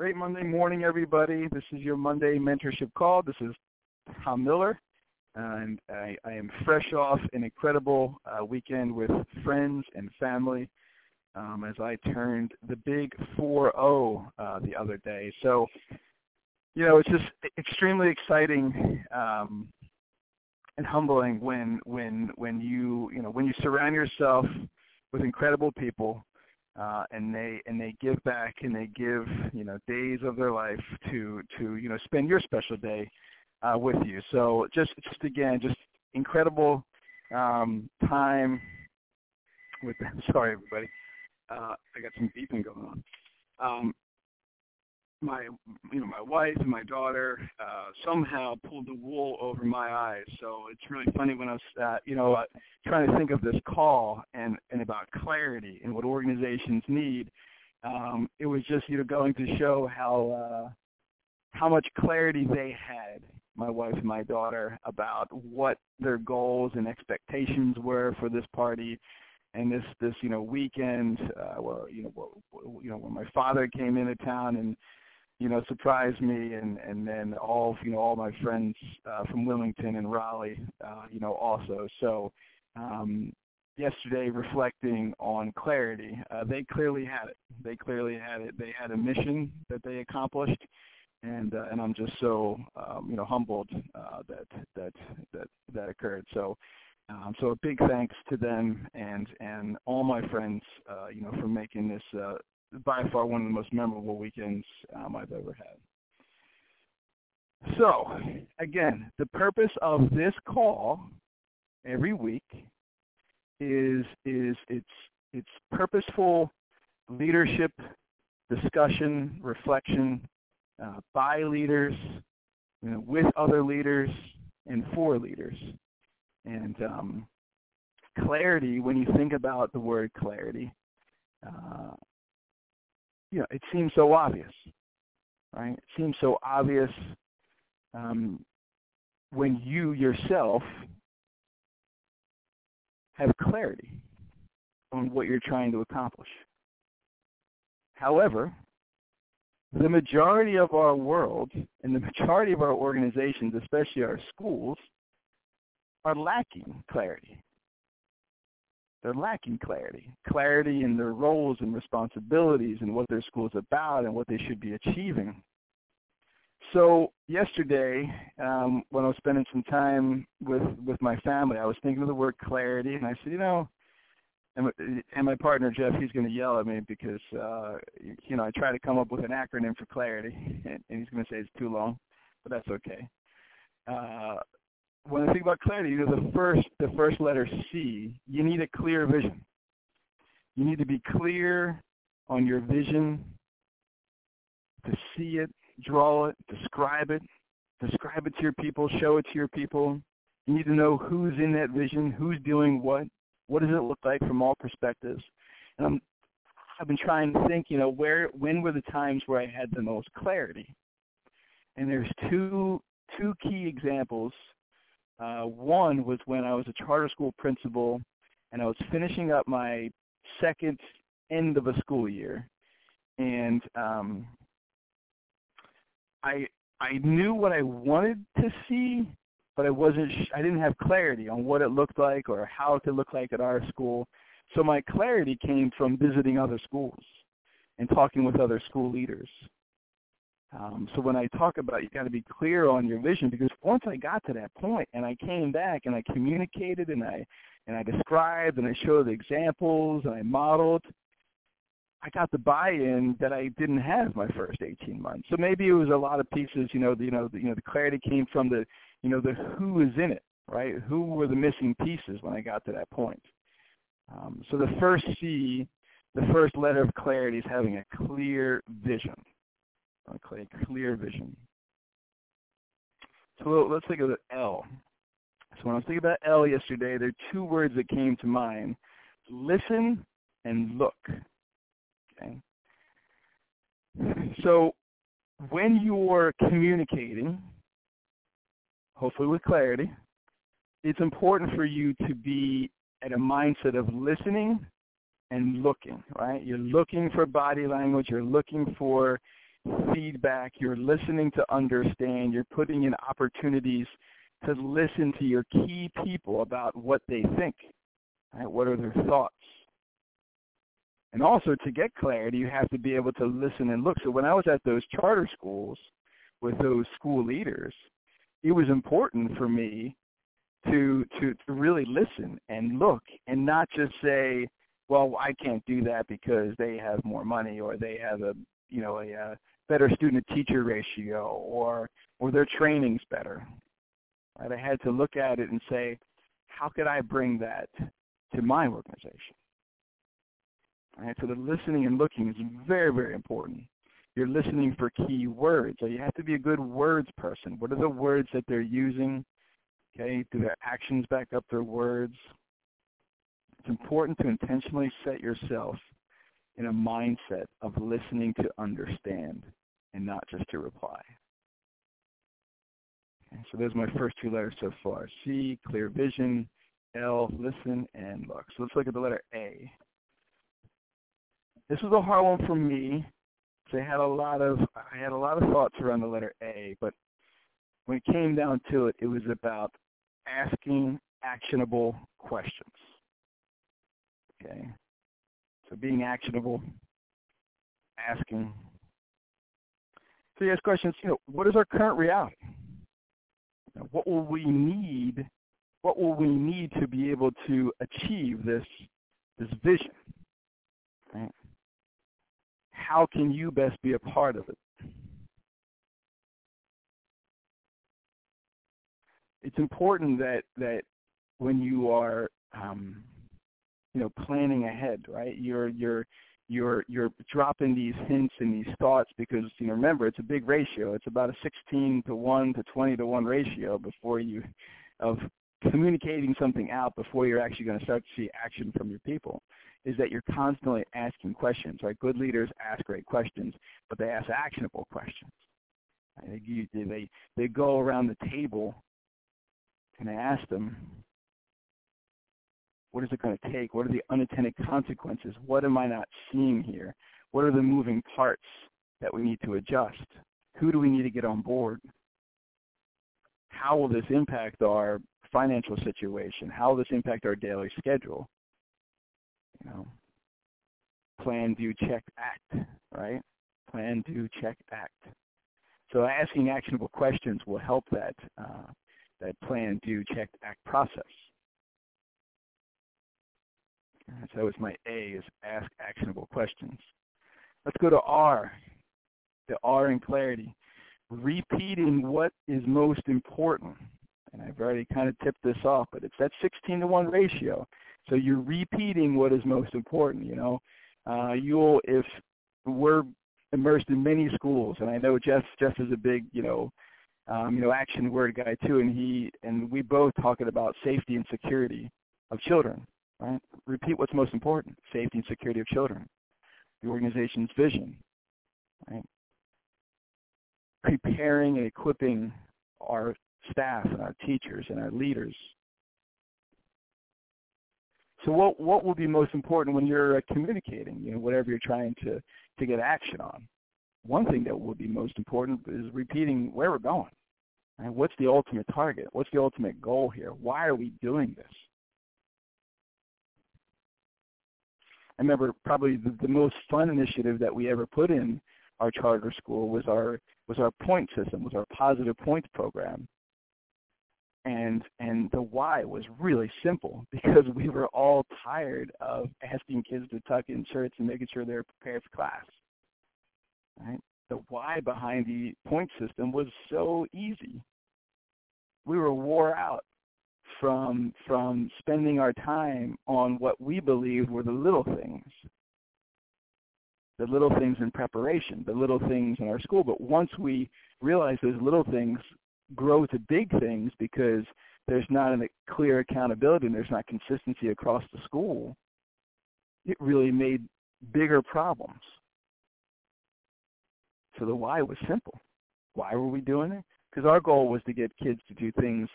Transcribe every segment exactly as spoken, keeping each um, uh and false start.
Great Monday morning, everybody. This is your Monday Mentorship Call. This is Tom Miller, and I, I am fresh off an incredible uh, weekend with friends and family um, as I turned the big four oh uh, the other day. So, you know, it's just extremely exciting um, and humbling when when when you you know when you surround yourself with incredible people. Uh, and they and they give back and they give you know days of their life to to you know spend your special day uh, with you. So just just again just incredible um, time with them. Sorry everybody, uh, I got some beeping going on. Um, my you know my wife and my daughter uh, somehow pulled the wool over my eyes. So it's really funny when I was uh, you know uh, trying to think of this call and, and about clarity and what organizations need. Um, it was just you know going to show how uh, how much clarity they had, my wife and my daughter, about what their goals and expectations were for this party. And this, this you know weekend, uh, well, you know, well, you know, when my father came into town and you know surprised me, and, and then all you know all my friends uh, from Wilmington and Raleigh, uh, you know, also. So um, yesterday, reflecting on clarity, uh, they clearly had it. They clearly had it. They had a mission that they accomplished, and uh, and I'm just so um, you know humbled uh, that that that that occurred. So. Um, so a big thanks to them and and all my friends, uh, you know, for making this uh, by far one of the most memorable weekends um, I've ever had. So, again, the purpose of this call every week is is it's it's purposeful leadership, discussion, reflection uh, by leaders, you know, with other leaders, and for leaders. And um, clarity, when you think about the word clarity, uh, you know, it seems so obvious, right? It seems so obvious um, when you yourself have clarity on what you're trying to accomplish. However, the majority of our world and the majority of our organizations, especially our schools, are lacking clarity. They're lacking clarity. Clarity in their roles and responsibilities and what their school's about and what they should be achieving. So yesterday, um, when I was spending some time with, with my family, I was thinking of the word clarity, and I said, you know, and, and my partner, Jeff, he's going to yell at me because, uh, you know, I try to come up with an acronym for clarity, and, and he's going to say it's too long, but that's okay. Uh, When I think about clarity, you know, the first the first letter C, you need a clear vision. You need to be clear on your vision, to see it, draw it, describe it, describe it to your people, show it to your people. You need to know who's in that vision, who's doing what, what does it look like from all perspectives. And I'm, I've been trying to think, you know, where when were the times where I had the most clarity? And there's two two key examples. Uh, one was when I was a charter school principal, and I was finishing up my second end of a school year, and um, I I knew what I wanted to see, but I wasn't sh- I didn't have clarity on what it looked like or how it could look like at our school. So my clarity came from visiting other schools and talking with other school leaders. Um, so when I talk about it, you got to be clear on your vision, because once I got to that point and I came back and I communicated and I and I described and I showed examples and I modeled, I got the buy-in that I didn't have my first eighteen months. So maybe it was a lot of pieces. You know, the, you know, the, you know, the clarity came from the, you know, the who is in it, right? Who were the missing pieces when I got to that point? Um, so the first C, the first letter of clarity is having a clear vision. Okay, clear vision. So let's think of the L. So when I was thinking about L yesterday, there are two words that came to mind: listen and look. Okay. So when you're communicating, hopefully with clarity, it's important for you to be at a mindset of listening and looking, right? You're looking for body language. You're looking for feedback, you're listening to understand, you're putting in opportunities to listen to your key people about what they think, right? What are their thoughts? And also to get clarity, you have to be able to listen and look. So when I was at those charter schools with those school leaders, it was important for me to to, to really listen and look and not just say, well, I can't do that because they have more money, or they have a, you know, a, a better student-teacher ratio, or or their training's better. Right? I had to look at it and say, how could I bring that to my organization? Right? So the listening and looking is very, very important. You're listening for key words. So you have to be a good words person. What are the words that they're using? Okay, do their actions back up their words? It's important to intentionally set yourself in a mindset of listening to understand and not just to reply. Okay, so those are my first two letters so far. C, clear vision. L, listen and look. So let's look at the letter A. This was a hard one for me. I had a lot of I had a lot of thoughts around the letter A, but when it came down to it, it was about asking actionable questions. Okay, so being actionable, asking. So you ask questions. You know, what is our current reality? You know, what will we need? What will we need to be able to achieve this this vision? Right. How can you best be a part of it? It's important that, that when you are, um, you know, planning ahead, right? You're you're you're you're dropping these hints and these thoughts because, you know, remember, it's a big ratio. It's about a sixteen to one to twenty to one ratio before you of communicating something out before you're actually going to start to see action from your people. Is that you're constantly asking questions, right? Good leaders ask great questions, but they ask actionable questions. Right? They, they, they go around the table and they ask them, what is it going to take? What are the unintended consequences? What am I not seeing here? What are the moving parts that we need to adjust? Who do we need to get on board? How will this impact our financial situation? How will this impact our daily schedule? You know, plan, do, check, act, right? Plan, do, check, act. So asking actionable questions will help that uh, that plan, do, check, act process. So that was my A, is ask actionable questions. Let's go to R, the R in clarity. Repeating what is most important. And I've already kind of tipped this off, but it's that sixteen to one ratio. So you're repeating what is most important, you know. Uh, you'll, if we're immersed in many schools, and I know Jeff, Jeff is a big, you know, um, you know, action word guy too, and he, and we both talking about safety and security of children, right? Repeat what's most important, safety and security of children, the organization's vision, right? Preparing and equipping our staff and our teachers and our leaders. So what what will be most important when you're uh, communicating, you know, whatever you're trying to, to get action on? One thing that will be most important is repeating where we're going. Right? What's the ultimate target? What's the ultimate goal here? Why are we doing this? I remember probably the, the most fun initiative that we ever put in our charter school was our was our point system, was our positive points program. And and the why was really simple because we were all tired of asking kids to tuck in shirts and making sure they're prepared for class. Right? The why behind the point system was so easy. We were wore out from from spending our time on what we believed were the little things. The little things in preparation, the little things in our school. But once we realized those little things grow to big things because there's not a clear accountability and there's not consistency across the school, it really made bigger problems. So the why was simple. Why were we doing it? Because our goal was to get kids to do things,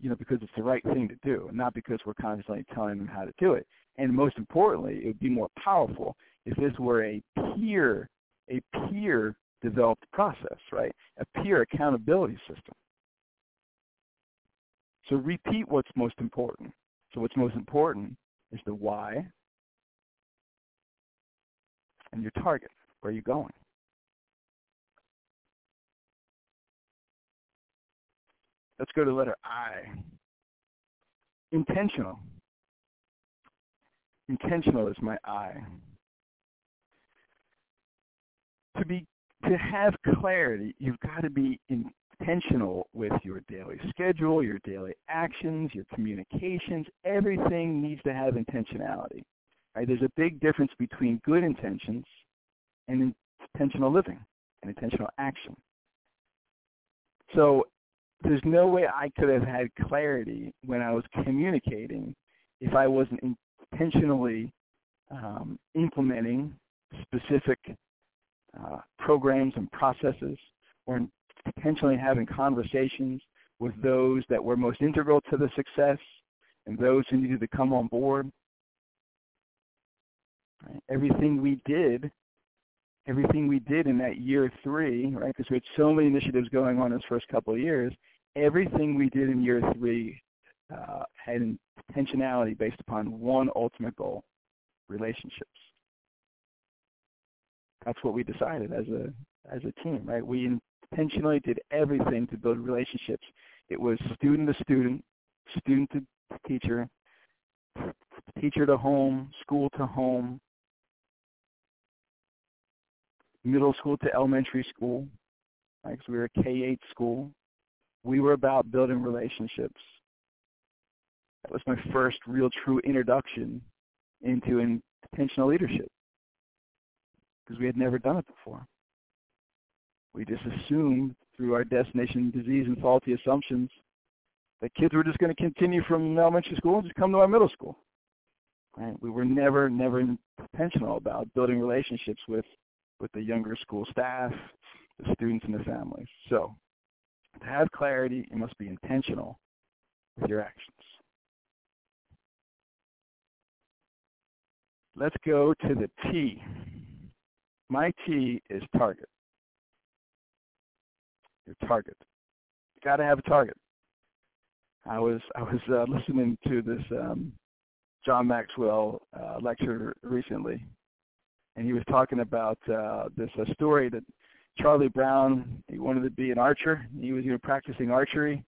you know, because it's the right thing to do, not because we're constantly telling them how to do it. And most importantly, it would be more powerful if this were a peer, a peer developed process, right? A peer accountability system. So repeat what's most important. So what's most important is the why and your target. Where are you going? Let's go to the letter I. Intentional. Intentional is my I. To be, to have clarity, you've got to be intentional with your daily schedule, your daily actions, your communications. Everything needs to have intentionality. Right? There's a big difference between good intentions and intentional living and intentional action. So there's no way I could have had clarity when I was communicating if I wasn't intentionally um, implementing specific uh, programs and processes, or intentionally having conversations with those that were most integral to the success and those who needed to come on board. Right? Everything we did, everything we did in that year three, right, because we had so many initiatives going on in those first couple of years, everything we did in year three uh, had intentionality based upon one ultimate goal: relationships. That's what we decided as a as a team, right? We intentionally did everything to build relationships. It was student to student, student to teacher, teacher to home, school to home, middle school to elementary school, right? Because we were a K eight school. We were about building relationships. That was my first real true introduction into intentional leadership, because we had never done it before. We just assumed through our destination disease and faulty assumptions that kids were just going to continue from elementary school and just come to our middle school. Right? We were never, never intentional about building relationships with with the younger school staff, the students, and the families. So to have clarity, you must be intentional with your actions. Let's go to the T. My T is target. Your target. You've got to have a target. I was I was uh, listening to this um, John Maxwell uh, lecture recently, and he was talking about uh, this uh, story that Charlie Brown, he wanted to be an archer. He was you know, practicing archery,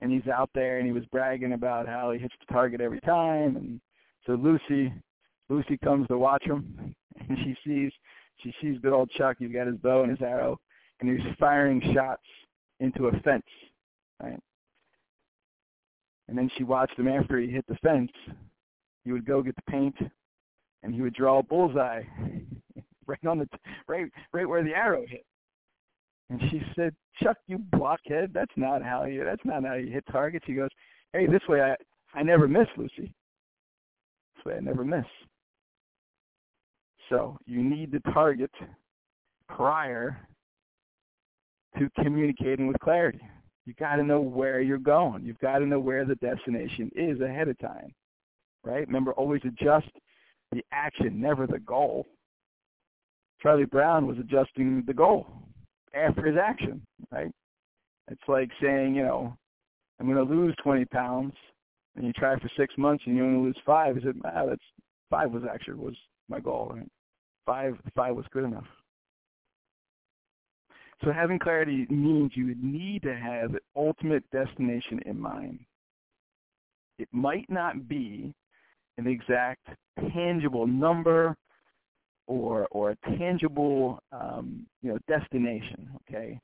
and he's out there, and he was bragging about how he hits the target every time. And so Lucy, Lucy comes to watch him, and she sees she sees good old Chuck. He's got his bow and his arrow, and he's firing shots into a fence, right? And then she watched him after he hit the fence. He would go get the paint, and he would draw a bullseye right on the right, right where the arrow hit. And she said, "Chuck, you blockhead! That's not how you. That's not how you hit targets." He goes, "Hey, this way I, I never miss, Lucy. This way I never miss." So you need the target prior to communicating with clarity. You got to know where you're going. You've got to know where the destination is ahead of time, right? Remember, always adjust the action, never the goal. Charlie Brown was adjusting the goal after his action, right? It's like saying, you know, I'm going to lose twenty pounds, and you try for six months, and you only lose five. I said, ah, that's five was actually was my goal, right? Five, five was good enough. So having clarity means you need to have the ultimate destination in mind. It might not be an exact tangible number or or a tangible um, you know destination, okay?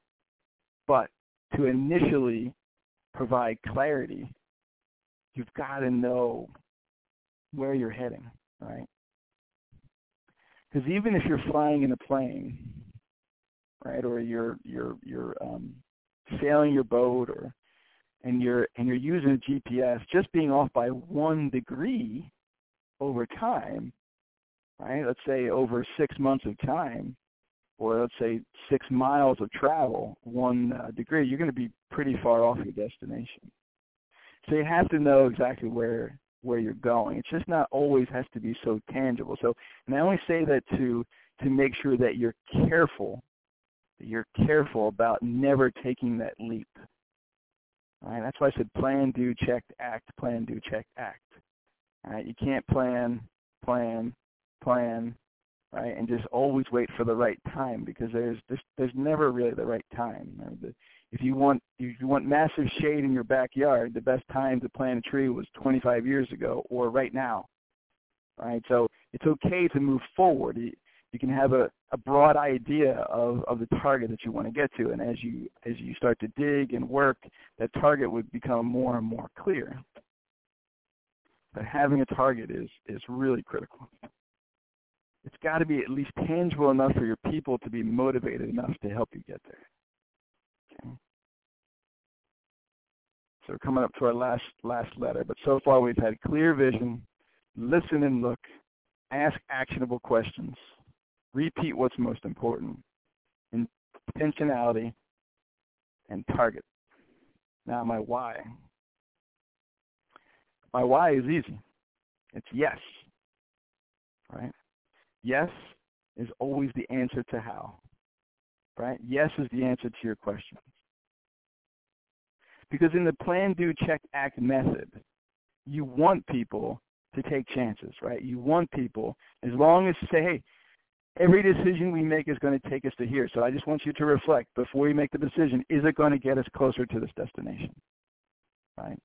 But to initially provide clarity, you've got to know where you're heading, right? Because even if you're flying in a plane, right, or you're you're you're um, sailing your boat, or and you're and you're using a G P S, just being off by one degree over time, right? Let's say over six months of time, or let's say six miles of travel, one uh, degree, you're going to be pretty far off your destination. So you have to know exactly where where you're going. It's just not always has to be so tangible. So, and I only say that to to make sure that you're careful that you're careful about never taking that leap. All right? That's why I said plan, do, check, act, plan, do, check, act. All right? You can't plan, plan, plan, right, and just always wait for the right time, because there's there's, there's never really the right time. If you want if you want massive shade in your backyard, the best time to plant a tree was twenty-five years ago or right now. Right? So it's okay to move forward. You, you can have a, a broad idea of, of the target that you want to get to, and as you as you start to dig and work, that target would become more and more clear. But having a target is, is really critical. It's got to be at least tangible enough for your people to be motivated enough to help you get there. Okay. So we're coming up to our last last letter, but so far we've had clear vision, listen and look, ask actionable questions, repeat what's most important, intentionality, and target. Now my why. My why is easy. It's yes. Right? Yes is always the answer to how, right? Yes is the answer to your question. Because in the plan, do, check, act method, you want people to take chances, right? You want people, as long as you say, hey, every decision we make is going to take us to here, so I just want you to reflect before you make the decision, is it going to get us closer to this destination, right?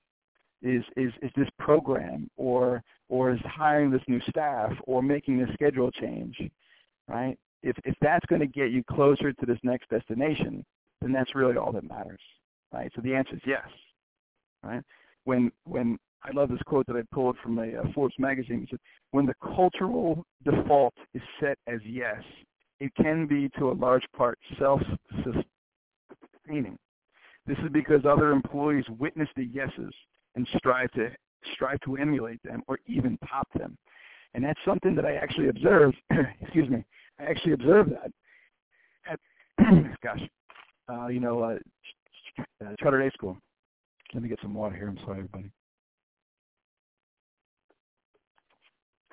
Is, is is this program, or or is hiring this new staff, or making this schedule change, right? If if that's going to get you closer to this next destination, then that's really all that matters, right? So the answer is yes, right? When when I love this quote that I pulled from a, a Forbes magazine. It said, "When the cultural default is set as yes, it can be to a large part self-sustaining. This is because other employees witness the yeses and strive to strive to emulate them or even top them." And that's something that I actually observed. excuse me, I actually observed that. At, gosh, uh, you know, uh, uh, Charter Day School. Let me get some water here. I'm sorry, everybody.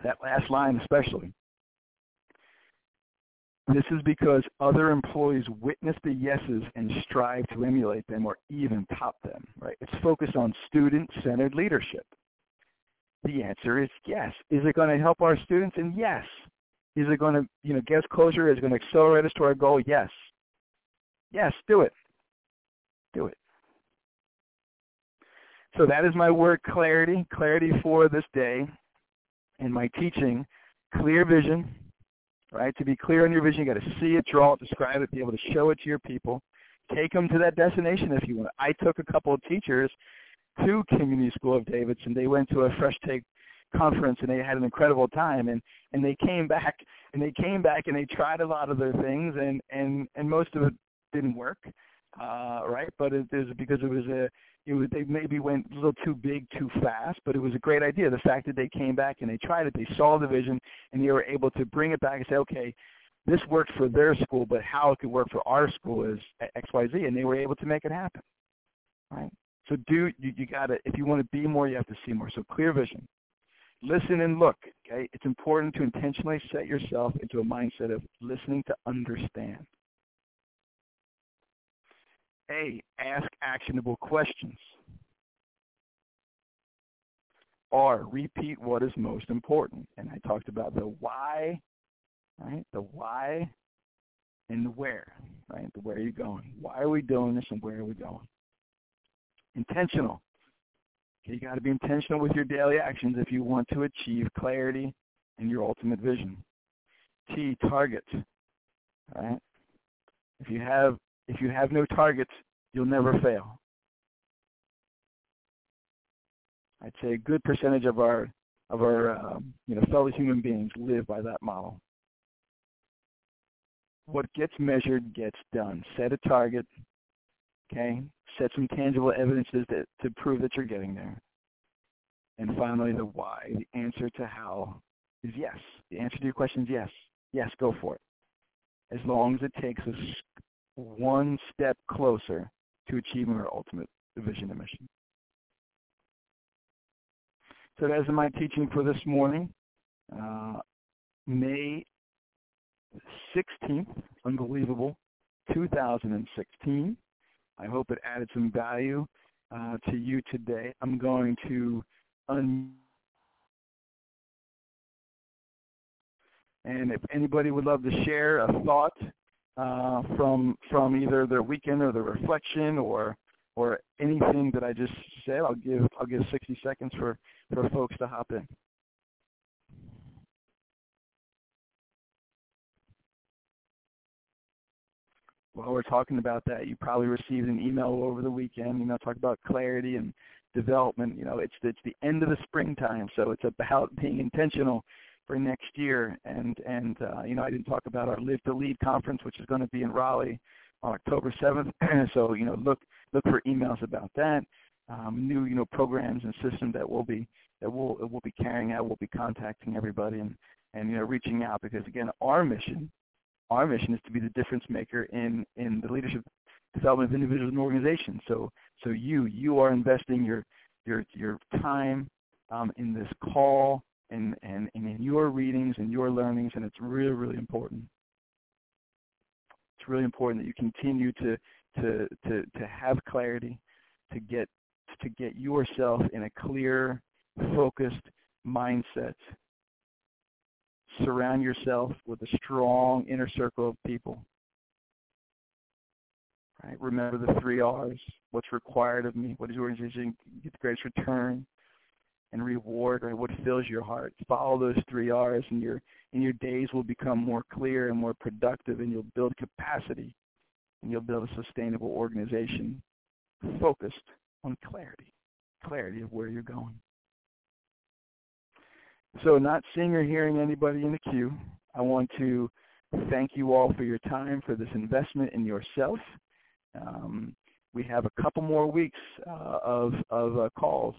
That last line especially. This is because other employees witness the yeses and strive to emulate them or even top them, right? It's focused on student-centered leadership. The answer is yes. Is it going to help our students? And yes. Is it going to, you know, get us closer? Is it going to accelerate us to our goal? Yes. Yes, do it. Do it. So that is my word, clarity, clarity for this day. And my teaching, clear vision. Right? To be clear on your vision, you got to see it, draw it, describe it, be able to show it to your people. Take them to that destination if you want. I took a couple of teachers to Community School of Davidson. They went to a Fresh Take conference and they had an incredible time. And, and they came back and they came back and they tried a lot of their things, and, and, and most of it didn't work, uh, right? But it is because it was a it was they maybe went a little too big too fast, but it was a great idea. The fact that they came back and they tried it, they saw the vision, and they were able to bring it back and say, okay, this worked for their school, but how it could work for our school is X Y Z, and they were able to make it happen, right? So do you, you got to, if you want to be more, you have to see more. So clear vision. Listen and look, okay? It's important to intentionally set yourself into a mindset of listening to understand. A, ask actionable questions. R, repeat what is most important. And I talked about the why, right? The why and the where, right? The where are you going? Why are we doing this and where are we going? Intentional. Okay, you got to be intentional with your daily actions if you want to achieve clarity and your ultimate vision. T, target, right? If you have If you have no targets, you'll never fail. I'd say a good percentage of our of our um, you know fellow human beings live by that model. What gets measured gets done. Set a target, okay? Set some tangible evidences that, to prove that you're getting there. And finally, the why, the answer to how is yes. The answer to your question is yes. Yes, go for it. As long as it takes us one step closer to achieving our ultimate vision and mission. So that is my teaching for this morning, uh, May sixteenth, unbelievable, two thousand sixteen. I hope it added some value uh, to you today. I'm going to unmute. And if anybody would love to share a thought uh, from from either their weekend or their reflection or or anything that I just said, I'll give I'll give sixty seconds for, for folks to hop in. While we're talking about that, you probably received an email over the weekend, you know, talk about clarity and development. You know, it's it's the end of the springtime, so it's about being intentional for next year. And, and uh, you know, I didn't talk about our Live to Lead conference, which is going to be in Raleigh on October seventh. So, you know, look look for emails about that. Um, new, you know, programs and systems that we'll be that we'll, we'll be carrying out. We'll be contacting everybody and, and, you know, reaching out because, again, our mission, our mission is to be the difference maker in, in the leadership development of individuals and organizations. So so you, you are investing your your your time um, in this call. And, and, and in your readings and your learnings, and it's really, really important. It's really important that you continue to to to, to have clarity, to get to get yourself in a clear, focused mindset. Surround yourself with a strong inner circle of people. Right? Remember the three R's. What's required of me? What is your organization? Get the greatest return and reward, or what fills your heart. Follow those three R's, and your and your days will become more clear and more productive, and you'll build capacity, and you'll build a sustainable organization focused on clarity, clarity of where you're going. So not seeing or hearing anybody in the queue, I want to thank you all for your time, for this investment in yourself. Um, we have a couple more weeks uh, of, of uh, calls.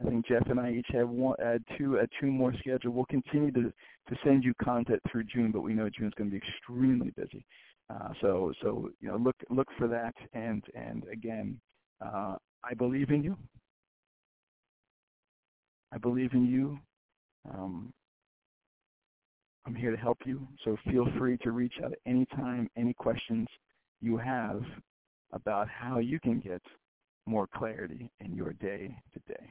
I think Jeff and I each have one, uh, two, uh, two more scheduled. We'll continue to, to send you content through June, but we know June's going to be extremely busy. Uh, so, so you know, look look for that. And and again, uh, I believe in you. I believe in you. Um, I'm here to help you. So feel free to reach out at any time, any questions you have about how you can get more clarity in your day to day.